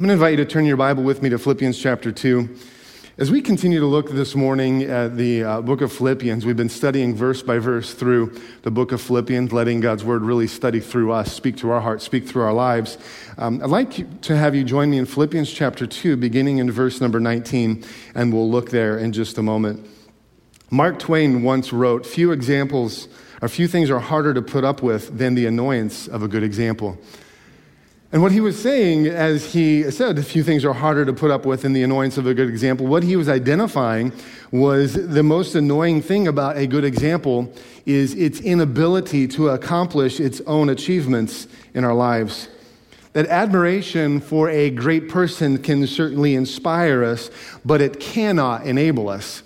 I'm going to invite you to turn your Bible with me to Philippians chapter 2. As we continue to look this morning at the book of Philippians, we've been studying verse by verse through the book of Philippians, letting God's word really study through us, speak to our hearts, speak through our lives. I'd like to have you join me in Philippians chapter 2, beginning in verse number 19, and we'll look there in just a moment. Mark Twain once wrote, few things are harder to put up with than the annoyance of a good example." And what he was saying, as he said, a few things are harder to put up with than the annoyance of a good example, what he was identifying was the most annoying thing about a good example is its inability to accomplish its own achievements in our lives. That admiration for a great person can certainly inspire us, but it cannot enable us.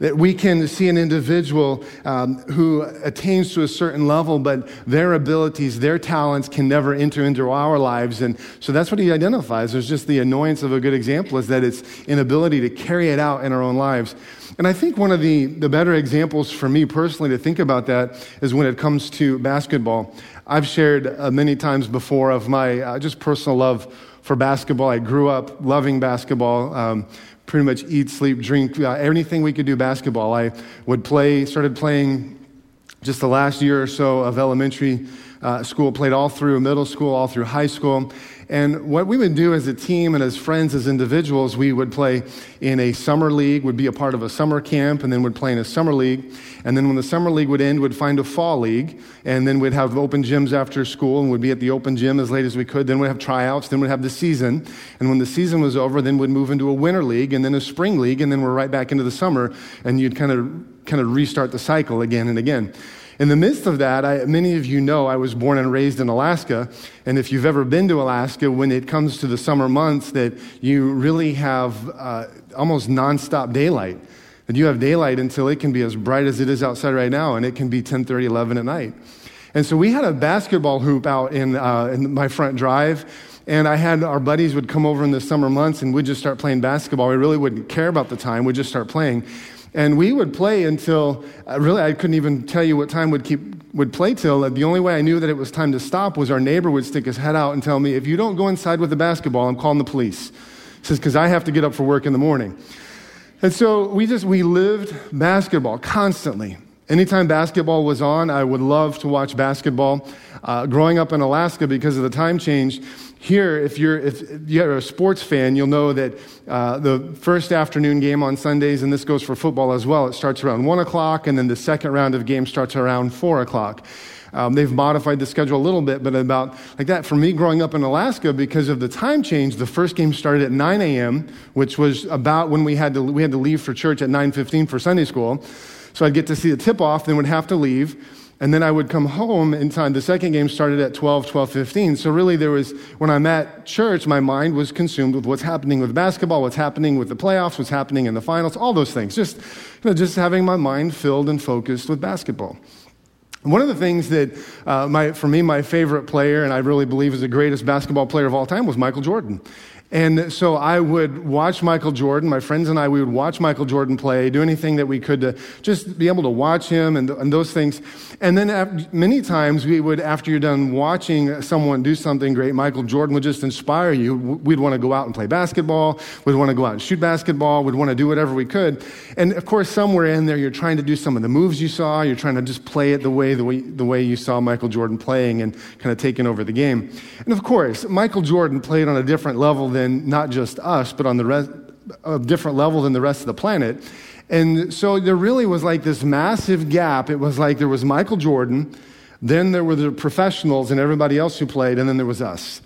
That we can see an individual who attains to a certain level, but their abilities, their talents can never enter into our lives. And so that's what he identifies. There's just the annoyance of a good example is that it's inability to carry it out in our own lives. And I think one of the better examples for me personally to think about that is when it comes to basketball. I've shared many times before of my just personal love for basketball. I grew up loving basketball. Pretty much eat, sleep, drink, anything we could do basketball. I would play, started playing just the last year or so of elementary school, played all through middle school, all through high school. And what we would do as a team and as friends, as individuals, we would play in a summer league, would be a part of a summer camp, and then would play in a summer league. And then when the summer league would end, we'd find a fall league. And then we'd have open gyms after school, and we'd be at the open gym as late as we could. Then we'd have tryouts, then we'd have the season. And when the season was over, then we'd move into a winter league, and then a spring league, and then we're right back into the summer. And you'd kind of restart the cycle again and again. In the midst of that, many of you know I was born and raised in Alaska, and if you've ever been to Alaska, when it comes to the summer months, that you really have almost nonstop daylight. That you have daylight until it can be as bright as it is outside right now, and it can be 10:30, 11 at night. And so we had a basketball hoop out in my front drive. And I had our buddies would come over in the summer months and we'd just start playing basketball. We really wouldn't care about the time. We'd just start playing. And we would play until, I couldn't even tell you what time would play till. The only way I knew that it was time to stop was our neighbor would stick his head out and tell me, if you don't go inside with the basketball, I'm calling the police. He says, because I have to get up for work in the morning. And so we lived basketball constantly. Anytime basketball was on, I would love to watch basketball. Growing up in Alaska, because of the time change, here, if you're a sports fan, you'll know that the first afternoon game on Sundays, and this goes for football as well, it starts around 1 o'clock, and then the second round of games starts around 4 o'clock. They've modified the schedule a little bit, but about like that. For me, growing up in Alaska, because of the time change, the first game started at 9 a.m., which was about when we had to leave for church at 9:15 for Sunday school. So I'd get to see the tip-off, then would have to leave, and then I would come home in time. The second game started at 12:15. So really there was, when I'm at church, my mind was consumed with what's happening with basketball, what's happening with the playoffs, what's happening in the finals, all those things. Just having my mind filled and focused with basketball. One of the things that, my favorite player, and I really believe is the greatest basketball player of all time, was Michael Jordan. And so I would watch Michael Jordan. My friends and I, we would watch Michael Jordan play, do anything that we could to just be able to watch him and those things. And then many times we would, after you're done watching someone do something great, Michael Jordan would just inspire you. We'd want to go out and play basketball. We'd want to go out and shoot basketball. We'd want to do whatever we could. And of course, somewhere in there, you're trying to do some of the moves you saw. You're trying to just play it the way you saw Michael Jordan playing and kind of taking over the game. And of course, Michael Jordan played on a different level than not just us, but on a different level than the rest of the planet. And so there really was like this massive gap. It was like there was Michael Jordan, then there were the professionals and everybody else who played, and then there was us.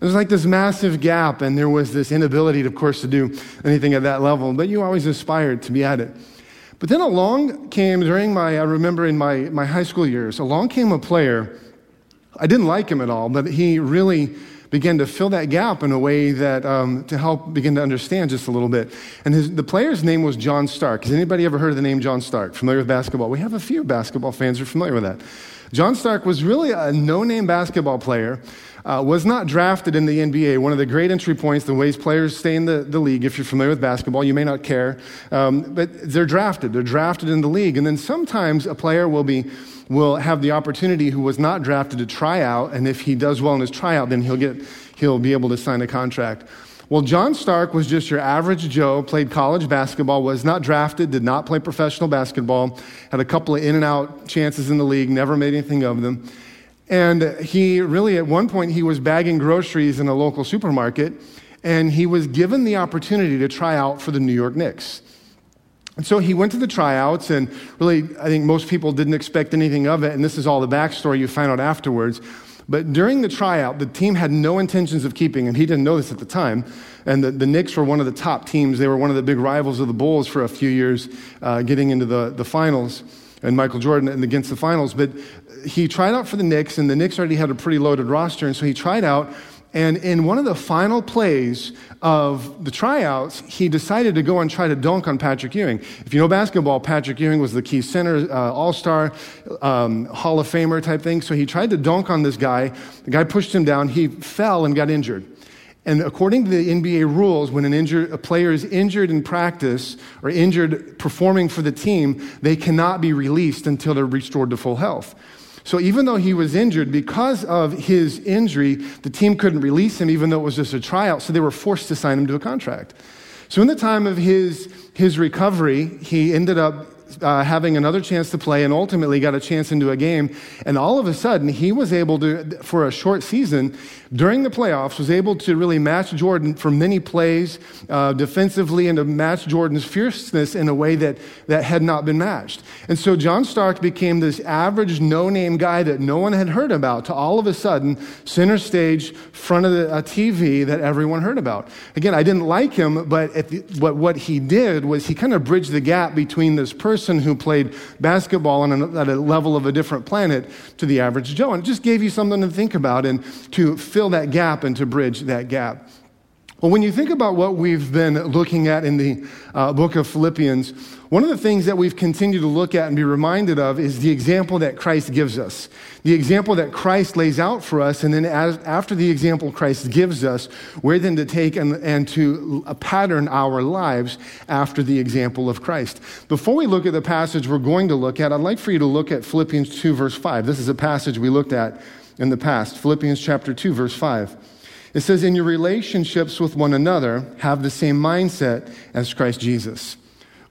It was like this massive gap, and there was this inability, of course, to do anything at that level, but you always aspired to be at it. But then I remember in my high school years, along came a player. I didn't like him at all, but he really began to fill that gap in a way that, to help begin to understand just a little bit. And the player's name was John Stark. Has anybody ever heard of the name John Stark? Familiar with basketball? We have a few basketball fans who are familiar with that. John Stark was really a no-name basketball player, was not drafted in the NBA. One of the great entry points, the ways players stay in the league, if you're familiar with basketball, you may not care, but they're drafted. They're drafted in the league. And then sometimes a player will have the opportunity who was not drafted to try out, and if he does well in his tryout, then he'll get he'll be able to sign a contract. Well, John Stark was just your average Joe, played college basketball, was not drafted, did not play professional basketball, had a couple of in and out chances in the league, never made anything of them. And he really, at one point, he was bagging groceries in a local supermarket, and he was given the opportunity to try out for the New York Knicks. And so he went to the tryouts, and really, I think most people didn't expect anything of it, and this is all the backstory you find out afterwards. But during the tryout, the team had no intentions of keeping him. He didn't know this at the time. And the Knicks were one of the top teams. They were one of the big rivals of the Bulls for a few years, getting into the finals, and Michael Jordan and against the finals. But he tried out for the Knicks, and the Knicks already had a pretty loaded roster. And so he tried out. And in one of the final plays of the tryouts, he decided to go and try to dunk on Patrick Ewing. If you know basketball, Patrick Ewing was the key center, all-star, Hall of Famer type thing. So he tried to dunk on this guy. The guy pushed him down. He fell and got injured. And according to the NBA rules, when a player is injured in practice or injured performing for the team, they cannot be released until they're restored to full health. So even though he was injured, because of his injury, the team couldn't release him, even though it was just a tryout, so they were forced to sign him to a contract. So in the time of his recovery, he ended up having another chance to play and ultimately got a chance into a game. And all of a sudden, he was able to, for a short season, during the playoffs, was able to really match Jordan for many plays defensively and to match Jordan's fierceness in a way that had not been matched. And so John Stark became this average no-name guy that no one had heard about to all of a sudden center stage, front of a TV that everyone heard about. Again, I didn't like him, but what he did was he kind of bridged the gap between this person who played basketball at a level of a different planet to the average Joe. And it just gave you something to think about and to fill that gap and to bridge that gap. Well, when you think about what we've been looking at in the book of Philippians, one of the things that we've continued to look at and be reminded of is the example that Christ gives us, the example that Christ lays out for us, and then after the example Christ gives us, we're then to take and to pattern our lives after the example of Christ. Before we look at the passage we're going to look at, I'd like for you to look at Philippians 2, verse 5. This is a passage we looked at in the past, Philippians chapter 2, verse 5. It says, in your relationships with one another, have the same mindset as Christ Jesus.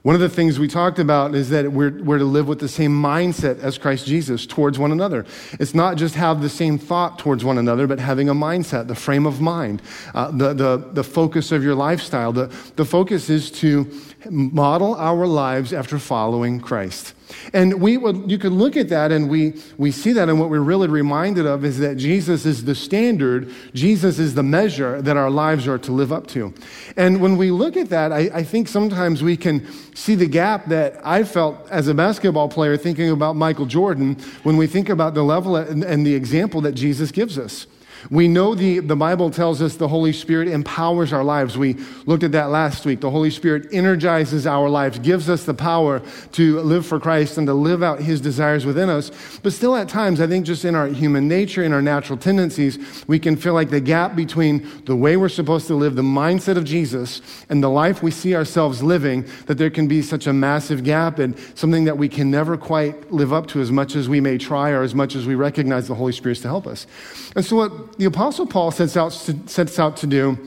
One of the things we talked about is that we're to live with the same mindset as Christ Jesus towards one another. It's not just have the same thought towards one another, but having a mindset, the frame of mind, the focus of your lifestyle. The focus is to model our lives after following Christ. And you could look at that, and we see that, and what we're really reminded of is that Jesus is the standard, Jesus is the measure that our lives are to live up to. And when we look at that, I think sometimes we can see the gap that I felt as a basketball player thinking about Michael Jordan when we think about the level and the example that Jesus gives us. We know the Bible tells us the Holy Spirit empowers our lives. We looked at that last week. The Holy Spirit energizes our lives, gives us the power to live for Christ and to live out his desires within us. But still at times, I think just in our human nature, in our natural tendencies, we can feel like the gap between the way we're supposed to live, the mindset of Jesus, and the life we see ourselves living, that there can be such a massive gap and something that we can never quite live up to as much as we may try or as much as we recognize the Holy Spirit to help us. And so what the Apostle Paul sets out to do,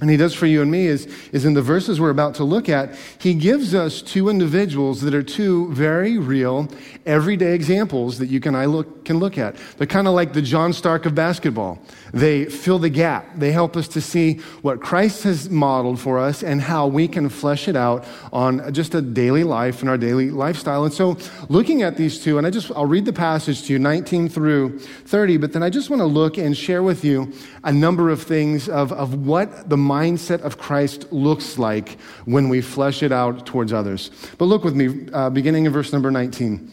and he does for you and me, is in the verses we're about to look at, he gives us two individuals that are two very real, everyday examples that you and I can look at. They're kind of like the John Stark of basketball. They fill the gap. They help us to see what Christ has modeled for us and how we can flesh it out on just a daily life and our daily lifestyle. And so looking at these two, and I'll read the passage to you, 19 through 30, but then I just want to look and share with you a number of things of what the mindset of Christ looks like when we flesh it out towards others. But look with me, beginning in verse number 19.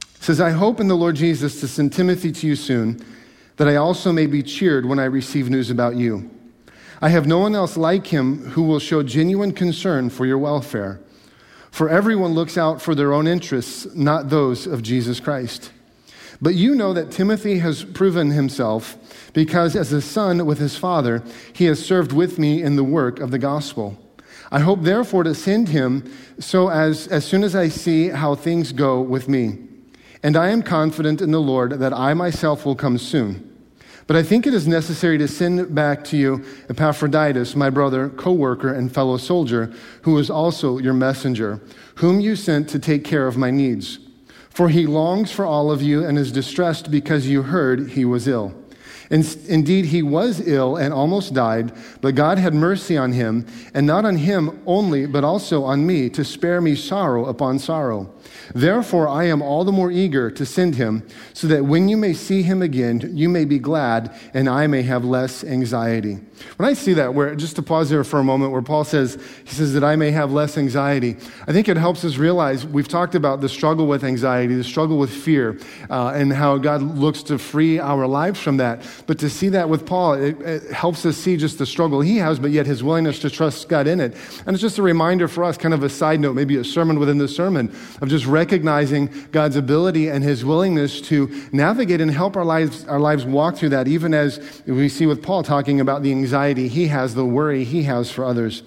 It says, I hope in the Lord Jesus to send Timothy to you soon, that I also may be cheered when I receive news about you. I have no one else like him who will show genuine concern for your welfare. For everyone looks out for their own interests, not those of Jesus Christ. But you know that Timothy has proven himself, because as a son with his father, he has served with me in the work of the gospel. I hope, therefore, to send him so as soon as I see how things go with me. And I am confident in the Lord that I myself will come soon. But I think it is necessary to send back to you Epaphroditus, my brother, co-worker, and fellow soldier, who is also your messenger, whom you sent to take care of my needs. For he longs for all of you and is distressed because you heard he was ill. Indeed, he was ill and almost died, but God had mercy on him, and not on him only, but also on me, to spare me sorrow upon sorrow. Therefore, I am all the more eager to send him, so that when you may see him again, you may be glad, and I may have less anxiety. When I see that, just to pause there for a moment, where Paul says, he says that I may have less anxiety, I think it helps us realize, we've talked about the struggle with anxiety, the struggle with fear, and how God looks to free our lives from that. But to see that with Paul, it helps us see just the struggle he has, but yet his willingness to trust God in it. And it's just a reminder for us, kind of a side note, maybe a sermon within the sermon, of just recognizing God's ability and his willingness to navigate and help our lives walk through that, even as we see with Paul talking about the anxiety he has, the worry he has for others.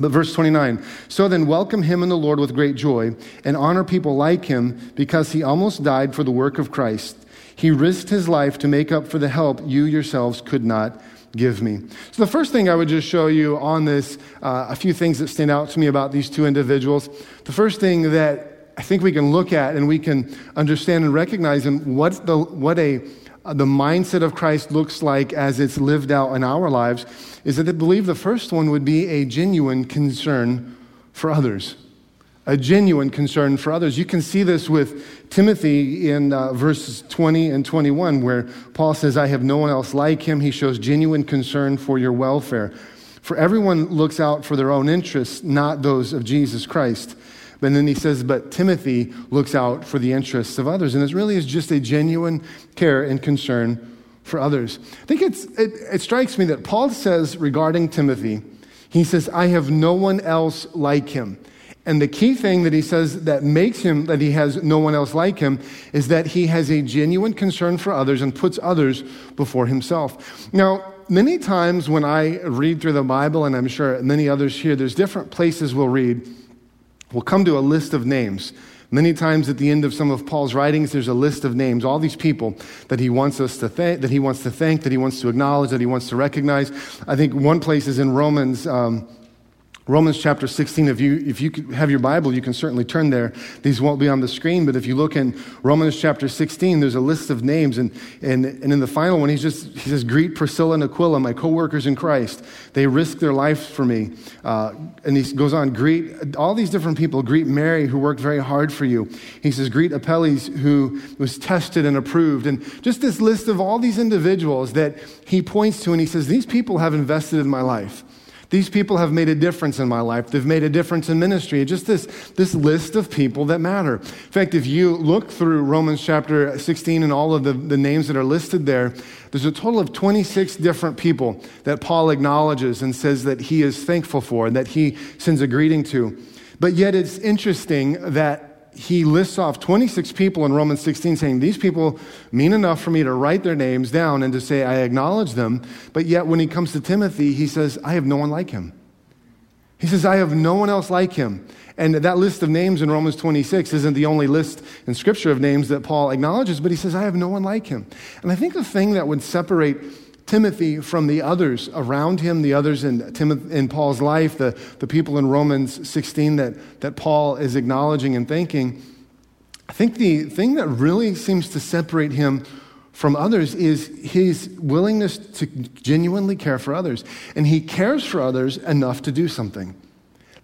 But verse 29, so then welcome him in the Lord with great joy and honor people like him, because he almost died for the work of Christ. He risked his life to make up for the help you yourselves could not give me. So the first thing I would just show you on this, a few things that stand out to me about these two individuals. The first thing that I think we can look at and we can understand and recognize in what the mindset of Christ looks like as it's lived out in our lives is that I believe the first one would be a genuine concern for others. A genuine concern for others. You can see this with Timothy in verses 20 and 21, where Paul says, I have no one else like him. He shows genuine concern for your welfare. For everyone looks out for their own interests, not those of Jesus Christ. And then he says, but Timothy looks out for the interests of others. And it really is just a genuine care and concern for others. I think it strikes me that Paul says regarding Timothy, he says, I have no one else like him. And the key thing that he says that makes him, that he has no one else like him, is that he has a genuine concern for others and puts others before himself. Now, many times when I read through the Bible, and I'm sure many others here, there's different places we'll come to a list of names. Many times at the end of some of Paul's writings, there's a list of names, all these people that he wants us to thank, that he wants to thank, that he wants to acknowledge, that he wants to recognize. I think one place is in Romans chapter 16, if you have your Bible, you can certainly turn there. These won't be on the screen, but if you look in Romans chapter 16, there's a list of names, and in the final one, he says, greet Priscilla and Aquila, my co-workers in Christ. They risked their life for me. And he goes on, greet all these different people. Greet Mary, who worked very hard for you. He says, greet Apelles, who was tested and approved. And just this list of all these individuals that he points to, and he says, these people have invested in my life. These people have made a difference in my life. They've made a difference in ministry. Just this list of people that matter. In fact, if you look through Romans chapter 16 and all of the names that are listed there, there's a total of 26 different people that Paul acknowledges and says that he is thankful for and that he sends a greeting to. But yet it's interesting that he lists off 26 people in Romans 16 saying, these people mean enough for me to write their names down and to say, I acknowledge them. But yet when he comes to Timothy, he says, I have no one like him. He says, I have no one else like him. And that list of names in Romans 26 isn't the only list in Scripture of names that Paul acknowledges, but he says, I have no one like him. And I think the thing that would separate Timothy from the others around him, the others in Paul's life, the people in Romans 16 that Paul is acknowledging and thanking, I think the thing that really seems to separate him from others is his willingness to genuinely care for others. And he cares for others enough to do something.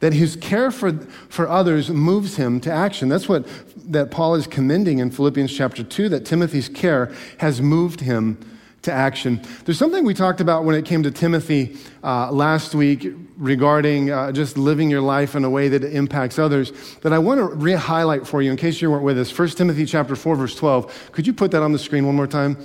That his care for others moves him to action. That's what that Paul is commending in Philippians chapter 2, that Timothy's care has moved him to action. There's something we talked about when it came to Timothy last week regarding just living your life in a way that impacts others that I want to re-highlight for you in case you weren't with us. 1 Timothy chapter 4, verse 12. Could you put that on the screen one more time?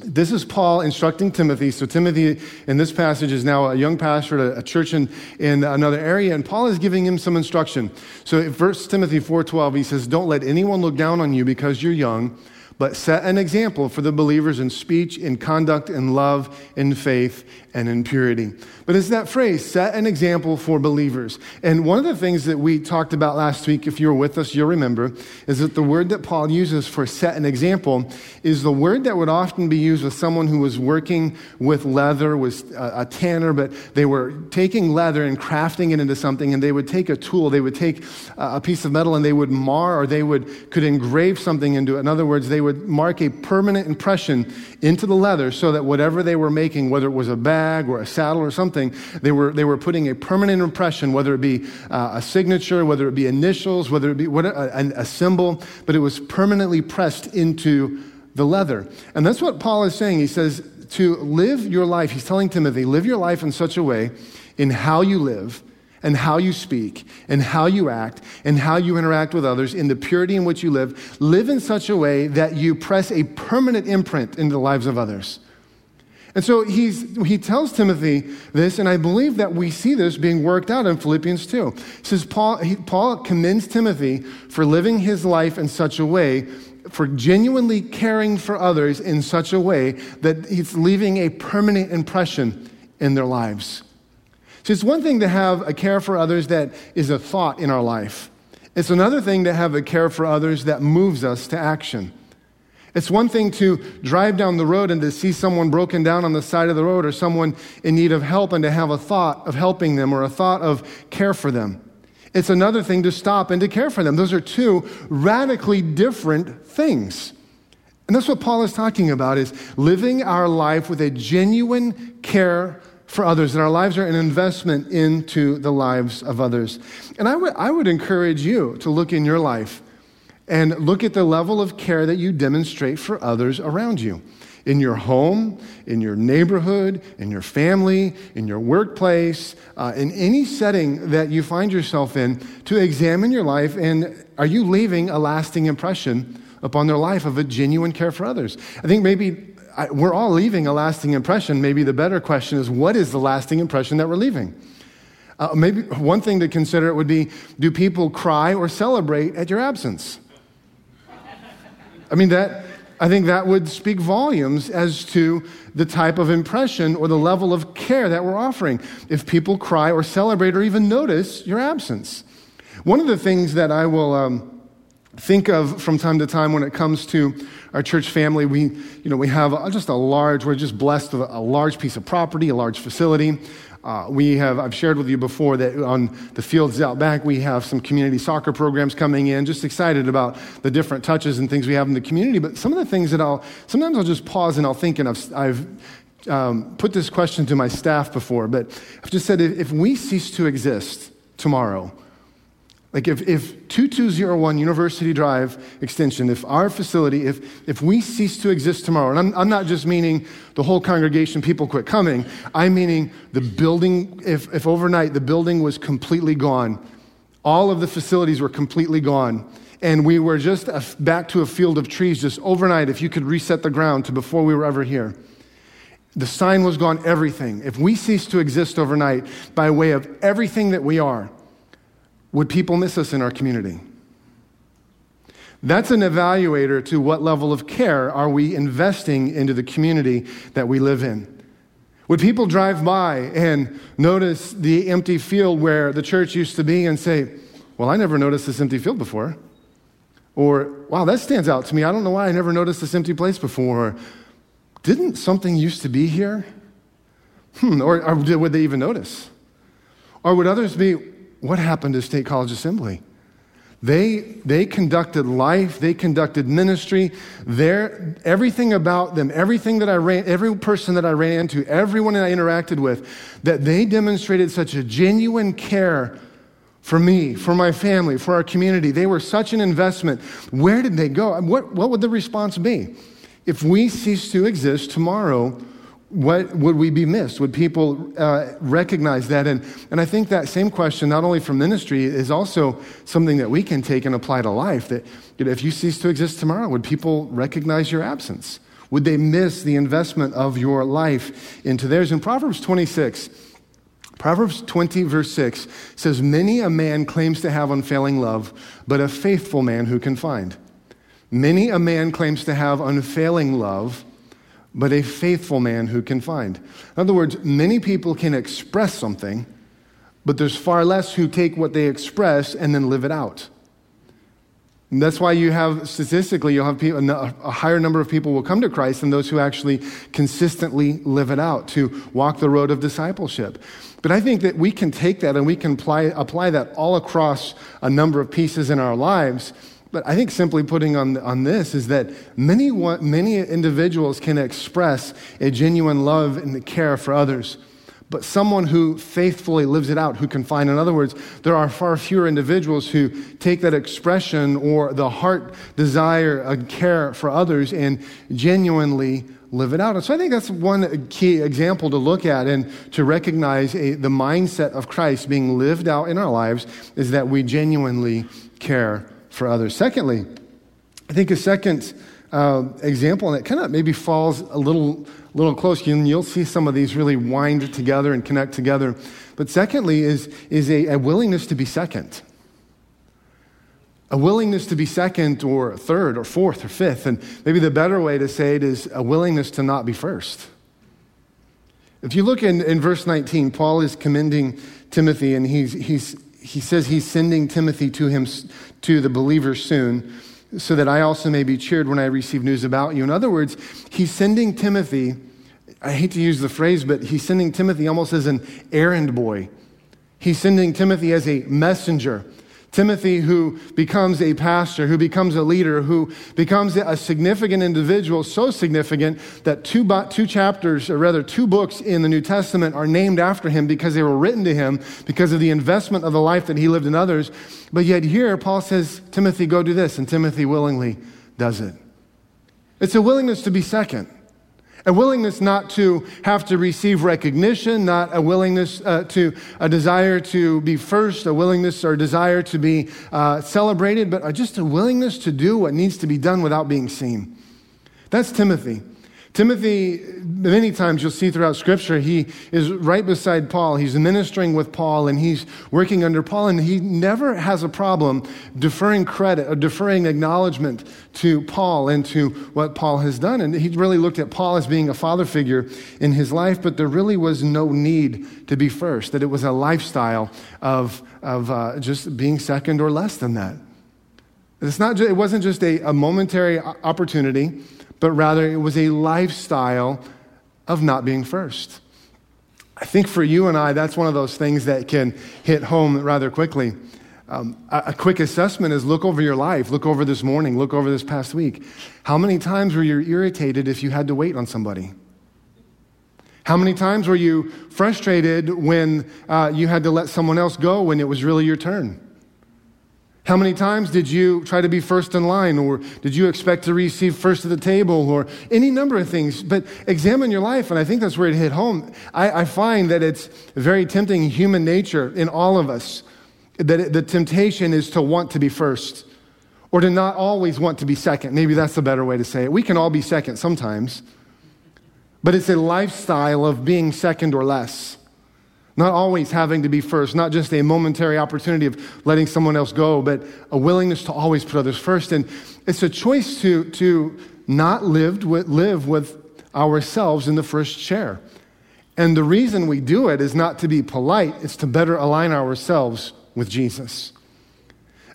This is Paul instructing Timothy. So Timothy in this passage is now a young pastor at a church in another area, and Paul is giving him some instruction. So in 1 Timothy 4:12, he says, don't let anyone look down on you because you're young, Let set an example for the believers in speech, in conduct, in love, in faith, and in purity. But it's that phrase, set an example for believers. And one of the things that we talked about last week, if you were with us, you'll remember, is that the word that Paul uses for set an example is the word that would often be used with someone who was working with leather, was a tanner, but they were taking leather and crafting it into something, and they would take a tool, they would take a piece of metal, and they would mar, or they could engrave something into it. In other words, they would mark a permanent impression into the leather so that whatever they were making, whether it was a bag or a saddle or something, they were putting a permanent impression, whether it be a signature, whether it be initials, whether it be a symbol, but it was permanently pressed into the leather. And that's what Paul is saying. He says to live your life, he's telling Timothy, live your life in such a way in how you live, and how you speak, and how you act, and how you interact with others, in the purity in which you live. Live in such a way that you press a permanent imprint into the lives of others. And so he tells Timothy this, and I believe that we see this being worked out in Philippians 2. It says Paul commends Timothy for living his life in such a way, for genuinely caring for others in such a way that he's leaving a permanent impression in their lives. So it's one thing to have a care for others that is a thought in our life. It's another thing to have a care for others that moves us to action. It's one thing to drive down the road and to see someone broken down on the side of the road or someone in need of help and to have a thought of helping them or a thought of care for them. It's another thing to stop and to care for them. Those are two radically different things. And that's what Paul is talking about, is living our life with a genuine care for others, and our lives are an investment into the lives of others. And I would encourage you to look in your life and look at the level of care that you demonstrate for others around you, in your home, in your neighborhood, in your family, in your workplace, in any setting that you find yourself in, to examine your life, and are you leaving a lasting impression upon their life of a genuine care for others? I think maybe we're all leaving a lasting impression. Maybe the better question is, what is the lasting impression that we're leaving? Maybe one thing to consider would be, do people cry or celebrate at your absence? I mean, I think that would speak volumes as to the type of impression or the level of care that we're offering, if people cry or celebrate or even notice your absence. One of the things that I will think of from time to time when it comes to our church family, we have we're just blessed with a large piece of property, a large facility. I've shared with you before that on the fields out back, we have some community soccer programs coming in, just excited about the different touches and things we have in the community. But some of the things that sometimes I'll just pause and I'll think, and I've put this question to my staff before, but I've just said, if we cease to exist tomorrow, like if 2201 University Drive Extension, if our facility, if we cease to exist tomorrow, and I'm not just meaning the whole congregation, people quit coming, I'm meaning the building, if overnight the building was completely gone, all of the facilities were completely gone, and we were just back to a field of trees just overnight, if you could reset the ground to before we were ever here. The sign was gone, everything. If we cease to exist overnight by way of everything that we are, would people miss us in our community? That's an evaluator to what level of care are we investing into the community that we live in. Would people drive by and notice the empty field where the church used to be and say, well, I never noticed this empty field before. Or, wow, that stands out to me. I don't know why I never noticed this empty place before. Or, didn't something used to be here? Or would they even notice? Or would others be, what happened to State College Assembly? They conducted life, they conducted ministry. Everything about them, everything that I ran, every person that I ran into, everyone that I interacted with, that they demonstrated such a genuine care for me, for my family, for our community. They were such an investment. Where did they go? What would the response be? If we cease to exist tomorrow, what would we be missed? Would people recognize that? And I think that same question, not only from ministry, is also something that we can take and apply to life. That if you cease to exist tomorrow, would people recognize your absence? Would they miss the investment of your life into theirs? In Proverbs 20 verse 6 says, "Many a man claims to have unfailing love, but a faithful man who can find." Many a man claims to have unfailing love, but a faithful man who can find. In other words, many people can express something, but there's far less who take what they express and then live it out. And that's why you have, statistically, you'll have people, a higher number of people will come to Christ than those who actually consistently live it out, to walk the road of discipleship. But I think that we can take that and we can apply that all across a number of pieces in our lives. But I think simply putting on this is that many individuals can express a genuine love and care for others, but someone who faithfully lives it out, who can find. In other words, there are far fewer individuals who take that expression or the heart desire and care for others and genuinely live it out. And so I think that's one key example to look at and to recognize the mindset of Christ being lived out in our lives is that we genuinely care for others. Secondly, I think a second example, and it kind of maybe falls a little close. You'll see some of these really wind together and connect together. But secondly is a willingness to be second. A willingness to be second or third or fourth or fifth. And maybe the better way to say it is a willingness to not be first. If you look in verse 19, Paul is commending Timothy, and he says he's sending Timothy to the believers soon, so that I also may be cheered when I receive news about you. In other words, he's sending Timothy, I hate to use the phrase, but he's sending Timothy almost as an errand boy. He's sending Timothy as a messenger. Timothy, who becomes a pastor, who becomes a leader, who becomes a significant individual, so significant that two books in the New Testament are named after him because they were written to him because of the investment of the life that he lived in others. But yet here, Paul says, Timothy, go do this, and Timothy willingly does it. It's a willingness to be second. A willingness not to have to receive recognition, not a willingness to a desire to be first, a willingness or desire to be celebrated, but just a willingness to do what needs to be done without being seen. That's Timothy. Timothy, many times you'll see throughout Scripture, he is right beside Paul. He's ministering with Paul, and he's working under Paul, and he never has a problem deferring credit or deferring acknowledgement to Paul and to what Paul has done. And he really looked at Paul as being a father figure in his life, but there really was no need to be first, that it was a lifestyle of just being second or less than that. It wasn't just a momentary opportunity, but rather it was a lifestyle of not being first. I think for you and I, that's one of those things that can hit home rather quickly. A quick assessment is look over your life, look over this morning, look over this past week. How many times were you irritated if you had to wait on somebody? How many times were you frustrated when you had to let someone else go when it was really your turn? How many times did you try to be first in line, or did you expect to receive first at the table, or any number of things? But examine your life, and I think that's where it hit home. I find that it's very tempting human nature in all of us, that the temptation is to want to be first, or to not always want to be second. Maybe that's the better way to say it. We can all be second sometimes, but it's a lifestyle of being second or less. Not always having to be first, not just a momentary opportunity of letting someone else go, but a willingness to always put others first. And it's a choice to not live with ourselves in the first chair. And the reason we do it is not to be polite, it's to better align ourselves with Jesus.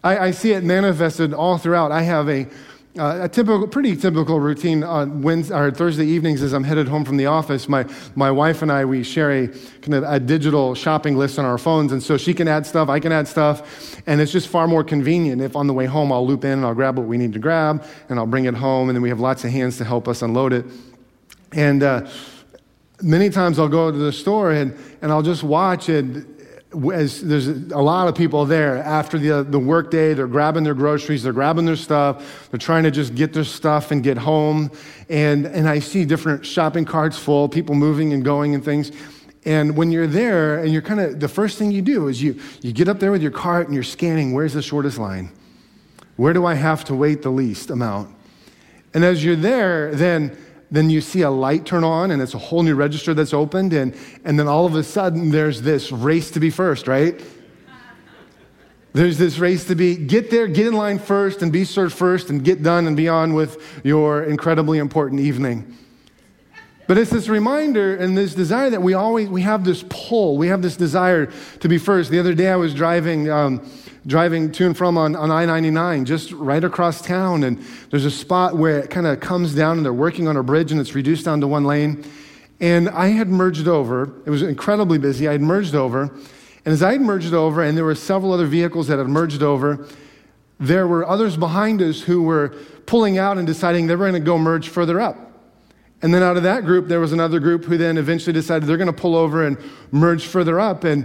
I see it manifested all throughout. I have a pretty typical routine on Wednesday or Thursday evenings as I'm headed home from the office. My wife and I, we share a kind of a digital shopping list on our phones, and so she can add stuff, I can add stuff, and it's just far more convenient if on the way home I'll loop in and I'll grab what we need to grab, and I'll bring it home, and then we have lots of hands to help us unload it. And many times I'll go to the store and I'll just watch it. As there's a lot of people there after the work day, they're grabbing their groceries, they're grabbing their stuff, they're trying to just get their stuff and get home. And I see different shopping carts full, people moving and going and things. And when you're there and you're kind of, the first thing you do is you get up there with your cart and you're scanning, where's the shortest line? Where do I have to wait the least amount? And as you're there, then you see a light turn on and it's a whole new register that's opened, and then all of a sudden there's this race to be first, right? There's this race to be, get there, get in line first, and be served first, and get done and be on with your incredibly important evening. But it's this reminder and this desire that we have this pull. We have this desire to be first. The other day I was driving to and from on I-99, just right across town. And there's a spot where it kind of comes down and they're working on a bridge and it's reduced down to one lane. And I had merged over. It was incredibly busy. I had merged over. And as I had merged over, and there were several other vehicles that had merged over, there were others behind us who were pulling out and deciding they were going to go merge further up. And then out of that group, there was another group who then eventually decided they're going to pull over and merge further up. So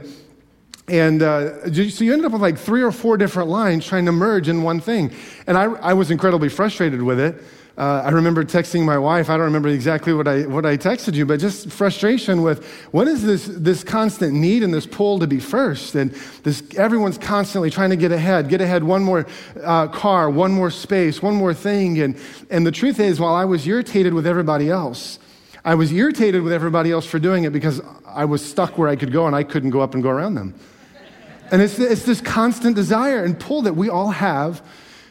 you ended up with like 3 or 4 different lines trying to merge in one thing. And I was incredibly frustrated with it. I remember texting my wife. I don't remember exactly what I texted you, but just frustration with what is this constant need and this pull to be first, and this everyone's constantly trying to get ahead, one more car, one more space, one more thing, and the truth is, while I was irritated with everybody else, for doing it because I was stuck where I could go and I couldn't go up and go around them, and it's this constant desire and pull that we all have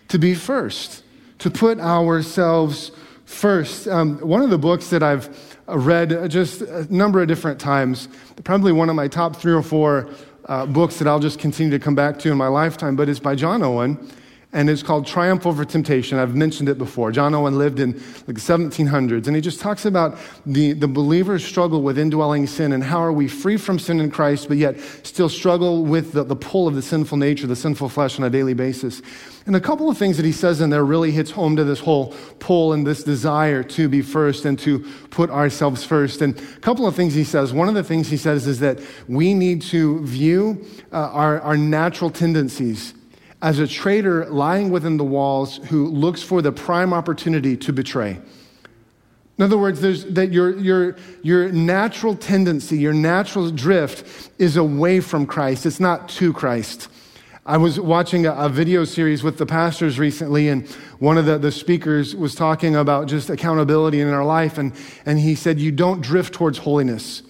to be first. To put ourselves first. One of the books that I've read just a number of different times, probably one of my top 3 or 4 books that I'll just continue to come back to in my lifetime, but it's by John Owen, and it's called Triumph Over Temptation. I've mentioned it before. John Owen lived in like the 1700s, and he just talks about the believer's struggle with indwelling sin and how are we free from sin in Christ, but yet still struggle with the pull of the sinful nature, the sinful flesh on a daily basis. And a couple of things that he says in there really hits home to this whole pull and this desire to be first and to put ourselves first. And a couple of things he says. One of the things he says is that we need to view our natural tendencies as a traitor lying within the walls who looks for the prime opportunity to betray. In other words, your natural tendency, your natural drift is away from Christ. It's not to Christ. I was watching a video series with the pastors recently, and one of the speakers was talking about just accountability in our life, and he said, you don't drift towards holiness.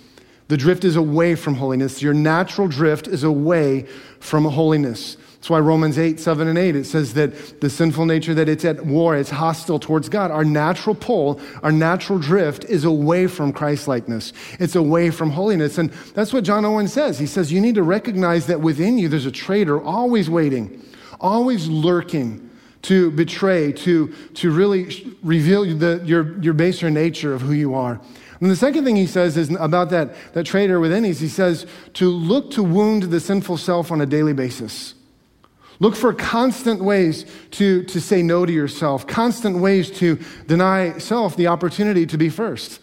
The drift is away from holiness. Your natural drift is away from holiness. That's why Romans 8:7 and 8, it says that the sinful nature, that it's at war, it's hostile towards God. Our natural pull, our natural drift is away from Christ-likeness. It's away from holiness. And that's what John Owen says. He says, you need to recognize that within you, there's a traitor always waiting, always lurking to betray, to really reveal your baser nature of who you are. And the second thing he says is about that traitor within is he says to look to wound the sinful self on a daily basis. Look for constant ways to say no to yourself, constant ways to deny self the opportunity to be first.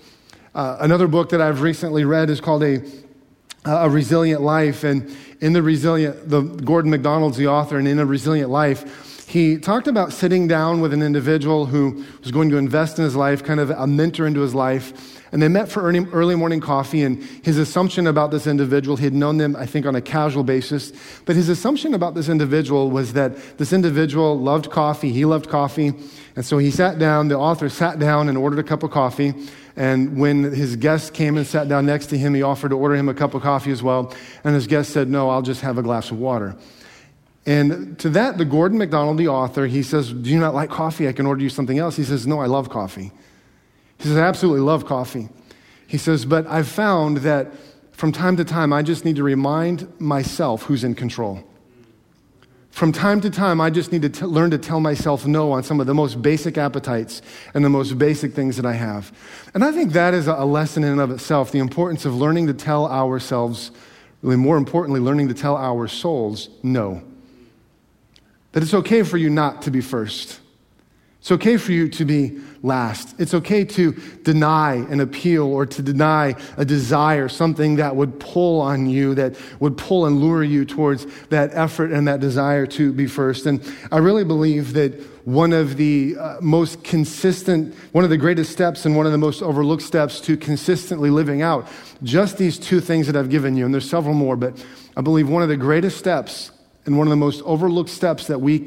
Another book that I've recently read is called A Resilient Life. And in Gordon McDonald's the author, and in A Resilient Life, he talked about sitting down with an individual who was going to invest in his life, kind of a mentor into his life. And they met for early morning coffee, and his assumption about this individual, he had known them, I think, on a casual basis, but his assumption about this individual was that this individual loved coffee, he loved coffee, and so he sat down, the author sat down and ordered a cup of coffee, and when his guest came and sat down next to him, he offered to order him a cup of coffee as well, and his guest said, no, I'll just have a glass of water. And to that, the Gordon McDonald, the author, he says, do you not like coffee? I can order you something else. He says, no, I love coffee. He says, I absolutely love coffee. He says, but I've found that from time to time, I just need to remind myself who's in control. From time to time, I just need to learn to tell myself no on some of the most basic appetites and the most basic things that I have. And I think that is a lesson in and of itself, the importance of learning to tell ourselves, really more importantly, learning to tell our souls no. That it's okay for you not to be first. It's okay for you to be last. It's okay to deny an appeal or to deny a desire, something that would pull on you, that would pull and lure you towards that effort and that desire to be first. And I really believe that one of the most consistent, one of the greatest steps and one of the most overlooked steps to consistently living out just these 2 things that I've given you, and there's several more, but I believe one of the greatest steps and one of the most overlooked steps that we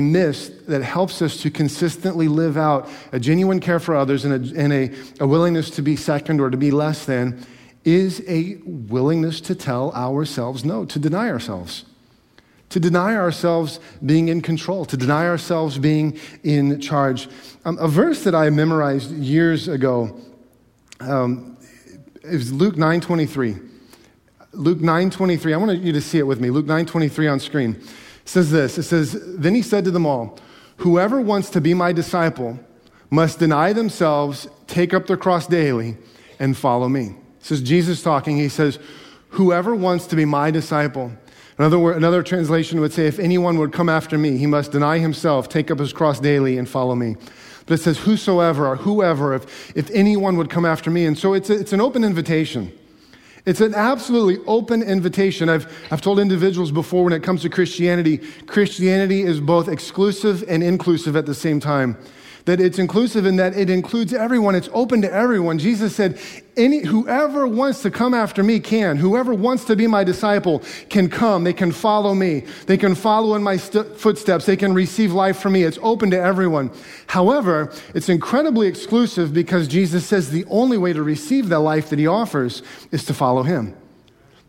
miss that helps us to consistently live out a genuine care for others and a willingness to be second or to be less than is a willingness to tell ourselves no, to deny ourselves. to deny ourselves being in control, to deny ourselves being in charge. A verse that I memorized years ago is Luke 9:23. Luke 9:23, I want you to see it with me. Luke 9:23 on screen. It says this, it says, "Then he said to them all, whoever wants to be my disciple must deny themselves, take up their cross daily, and follow me." This is Jesus talking. He says, whoever wants to be my disciple. Another translation would say, if anyone would come after me, he must deny himself, take up his cross daily, and follow me. But it says whosoever or whoever, if anyone would come after me. And so it's an open invitation. It's an absolutely open invitation. I've told individuals before when it comes to Christianity, Christianity is both exclusive and inclusive at the same time. That it's inclusive in that it includes everyone. It's open to everyone. Jesus said, whoever wants to come after me can. Whoever wants to be my disciple can come. They can follow me. They can follow in my footsteps. They can receive life from me. It's open to everyone. However, it's incredibly exclusive because Jesus says the only way to receive the life that he offers is to follow him.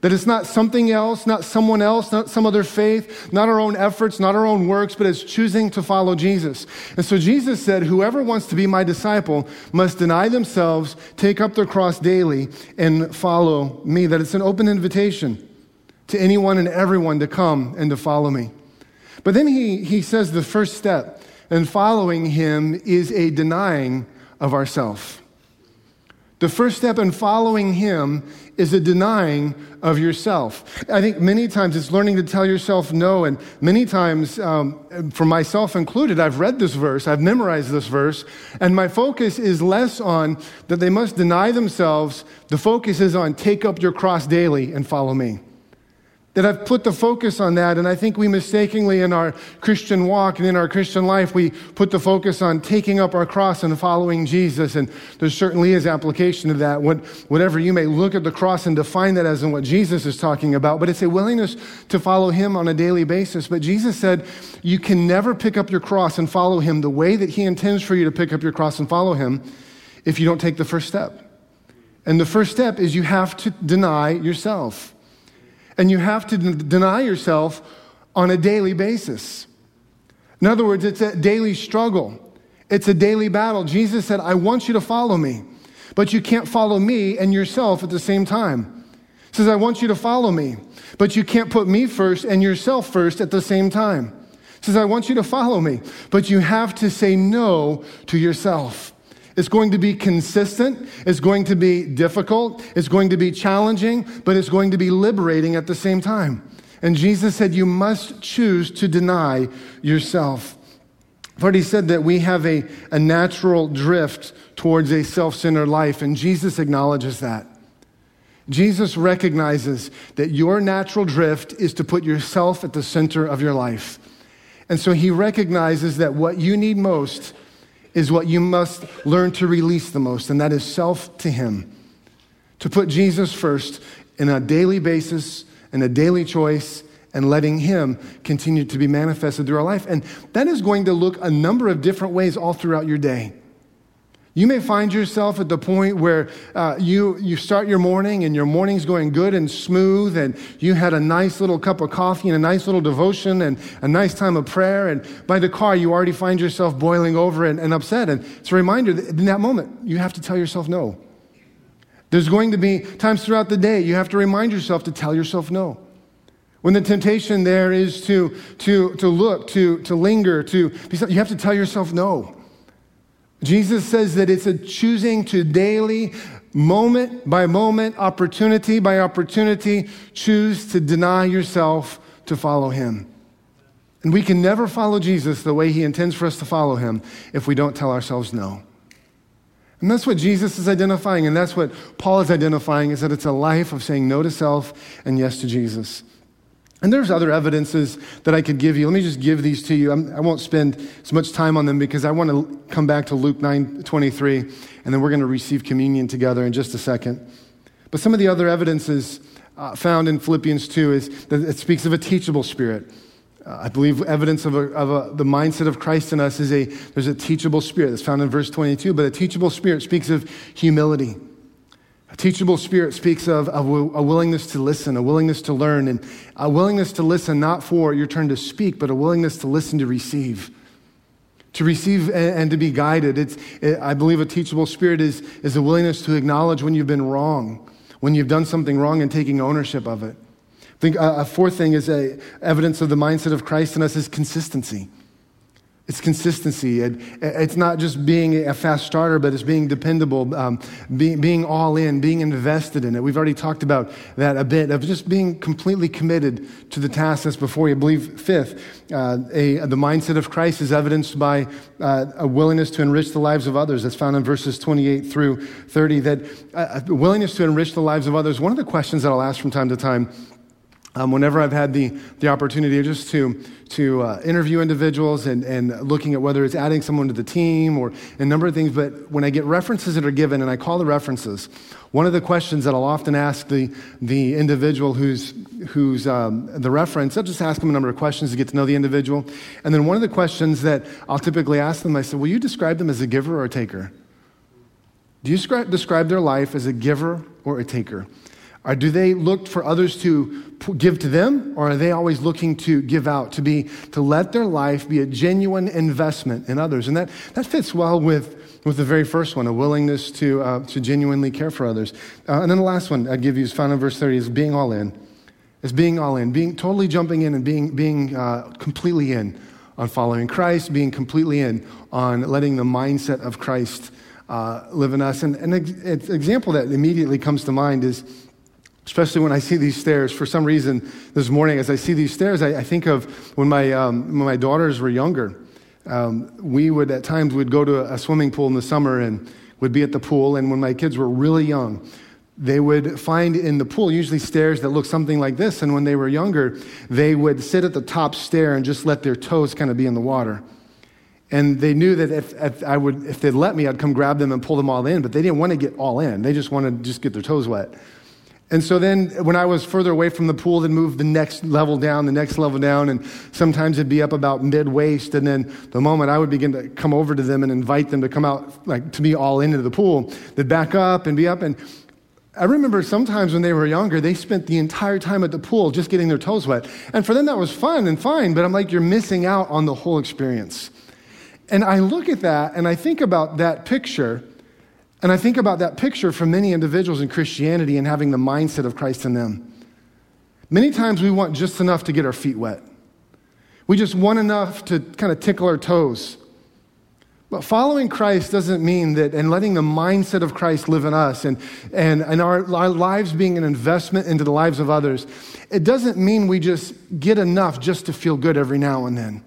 That it's not something else, not someone else, not some other faith, not our own efforts, not our own works, but it's choosing to follow Jesus. And so Jesus said, whoever wants to be my disciple must deny themselves, take up their cross daily, and follow me. That it's an open invitation to anyone and everyone to come and to follow me. But then he says the first step in following him is a denying of ourselves. The first step in following him is a denying of yourself. I think many times it's learning to tell yourself no, and many times, for myself included, I've read this verse, I've memorized this verse, and my focus is less on that they must deny themselves. The focus is on take up your cross daily and follow me. That I've put the focus on that, and I think we mistakenly in our Christian walk and in our Christian life, we put the focus on taking up our cross and following Jesus, and there certainly is application to that. Whatever you may look at the cross and define that as in what Jesus is talking about, but it's a willingness to follow him on a daily basis. But Jesus said, you can never pick up your cross and follow him the way that he intends for you to pick up your cross and follow him if you don't take the first step. And the first step is you have to deny yourself. And you have to deny yourself on a daily basis. In other words, it's a daily struggle. It's a daily battle. Jesus said, I want you to follow me, but you can't follow me and yourself at the same time. He says, I want you to follow me, but you can't put me first and yourself first at the same time. He says, I want you to follow me, but you have to say no to yourself. It's going to be consistent, it's going to be difficult, it's going to be challenging, but it's going to be liberating at the same time. And Jesus said, you must choose to deny yourself. I've already said that we have a natural drift towards a self-centered life, and Jesus acknowledges that. Jesus recognizes that your natural drift is to put yourself at the center of your life. And so he recognizes that what you need most is what you must learn to release the most, and that is self to him. To put Jesus first in a daily basis, in a daily choice, and letting him continue to be manifested through our life. And that is going to look a number of different ways all throughout your day. You may find yourself at the point where you start your morning and your morning's going good and smooth, and you had a nice little cup of coffee and a nice little devotion and a nice time of prayer, and by the car you already find yourself boiling over and upset. And it's a reminder that in that moment you have to tell yourself no. There's going to be times throughout the day you have to remind yourself to tell yourself no. When the temptation there is to look, to linger, you have to tell yourself no. Jesus says that it's a choosing to daily, moment by moment, opportunity by opportunity, choose to deny yourself to follow him. And we can never follow Jesus the way he intends for us to follow him if we don't tell ourselves no. And that's what Jesus is identifying, and that's what Paul is identifying, is that it's a life of saying no to self and yes to Jesus. And there's other evidences that I could give you. Let me just give these to you. I won't spend as much time on them because I want to come back to Luke 9:23, and then we're going to receive communion together in just a second. But some of the other evidences found in Philippians 2 is that it speaks of a teachable spirit. I believe evidence of the mindset of Christ in us is there's a teachable spirit that's found in verse 22, but a teachable spirit speaks of humility. A teachable spirit speaks of a willingness to listen, a willingness to learn, and a willingness to listen not for your turn to speak, but a willingness to listen to receive and to be guided. I believe a teachable spirit is a willingness to acknowledge when you've been wrong, when you've done something wrong and taking ownership of it. I think a fourth thing is evidence of the mindset of Christ in us is consistency. It's consistency. It's not just being a fast starter, but it's being dependable, being all in, being invested in it. We've already talked about that a bit, of just being completely committed to the task that's before you. I believe, fifth, the mindset of Christ is evidenced by a willingness to enrich the lives of others. That's found in verses 28 through 30, that a willingness to enrich the lives of others. One of the questions that I'll ask from time to time, whenever I've had the opportunity just to interview individuals and looking at whether it's adding someone to the team or a number of things, but when I get references that are given and I call the references, one of the questions that I'll often ask the individual who's the reference, I'll just ask them a number of questions to get to know the individual. And then one of the questions that I'll typically ask them, I said, will you describe them as a giver or a taker? Do you describe their life as a giver or a taker? Or do they look for others to give to them, or are they always looking to give out, to let their life be a genuine investment in others? And that fits well with the very first one, a willingness to genuinely care for others. And then the last one I'd give you is found in verse 30, is being all in. It's being all in, being totally jumping in and being completely in on following Christ, being completely in on letting the mindset of Christ live in us. And an example that immediately comes to mind is, especially when I see these stairs, for some reason this morning, as I see these stairs, I think of when my daughters were younger. We would at times would go to a swimming pool in the summer and would be at the pool. And when my kids were really young, they would find in the pool usually stairs that looked something like this. And when they were younger, they would sit at the top stair and just let their toes kind of be in the water. And they knew that if they'd let me, I'd come grab them and pull them all in. But they didn't want to get all in. They just wanted to just get their toes wet. And so then when I was further away from the pool, then moved the next level down, and sometimes it'd be up about mid-waist, and then the moment I would begin to come over to them and invite them to come out, like to be all into the pool, they'd back up and be up. And I remember sometimes when they were younger, they spent the entire time at the pool just getting their toes wet. And for them, that was fun and fine, but I'm like, you're missing out on the whole experience. And I look at that, and I think about that picture. And I think about that picture for many individuals in Christianity and having the mindset of Christ in them. Many times we want just enough to get our feet wet. We just want enough to kind of tickle our toes. But following Christ doesn't mean that, and letting the mindset of Christ live in us and our lives being an investment into the lives of others, it doesn't mean we just get enough just to feel good every now and then.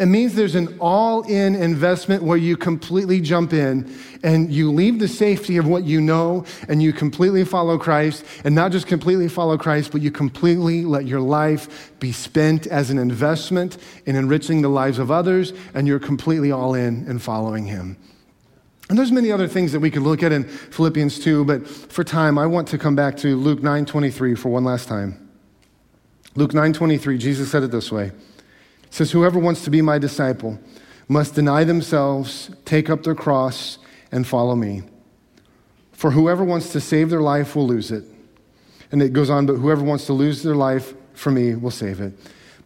It means there's an all-in investment where you completely jump in and you leave the safety of what you know and you completely follow Christ, and not just completely follow Christ, but you completely let your life be spent as an investment in enriching the lives of others, and you're completely all in following him. And there's many other things that we could look at in Philippians 2, but for time, I want to come back to Luke 9:23 for one last time. Luke 9:23, Jesus said it this way. It says, whoever wants to be my disciple must deny themselves, take up their cross, and follow me. For whoever wants to save their life will lose it. And it goes on, but whoever wants to lose their life for me will save it.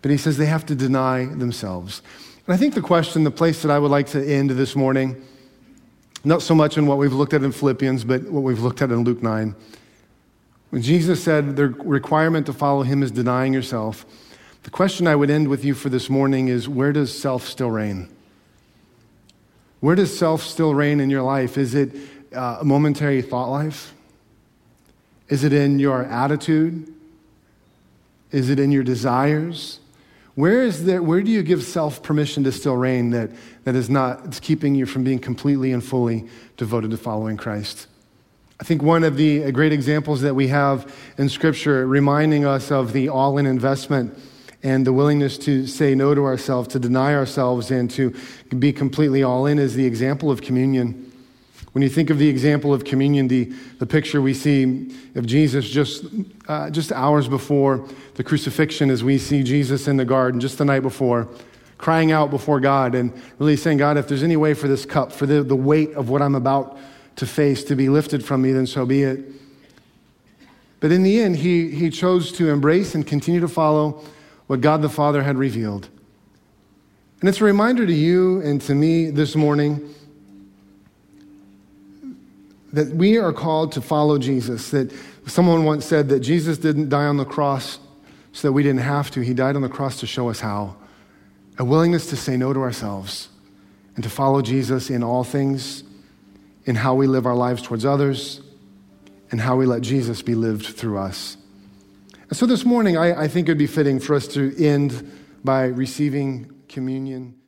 But he says they have to deny themselves. And I think the question, the place that I would like to end this morning, not so much in what we've looked at in Philippians, but what we've looked at in Luke 9. When Jesus said the requirement to follow him is denying yourself, the question I would end with you for this morning is, where does self still reign? Where does self still reign in your life? Is it a momentary thought life? Is it in your attitude? Is it in your desires? Where do you give self permission to still reign that is not, it's keeping you from being completely and fully devoted to following Christ? I think one of the great examples that we have in Scripture reminding us of the all-in investment and the willingness to say no to ourselves, to deny ourselves, and to be completely all in is the example of communion. When you think of the example of communion, the picture we see of Jesus just hours before the crucifixion, as we see Jesus in the garden just the night before, crying out before God and really saying, God, if there's any way for this cup, for the weight of what I'm about to face to be lifted from me, then so be it. But in the end, he chose to embrace and continue to follow what God the Father had revealed. And it's a reminder to you and to me this morning that we are called to follow Jesus. That someone once said that Jesus didn't die on the cross so that we didn't have to. He died on the cross to show us how. A willingness to say no to ourselves and to follow Jesus in all things, in how we live our lives towards others, and how we let Jesus be lived through us. And so this morning, I think it would be fitting for us to end by receiving communion.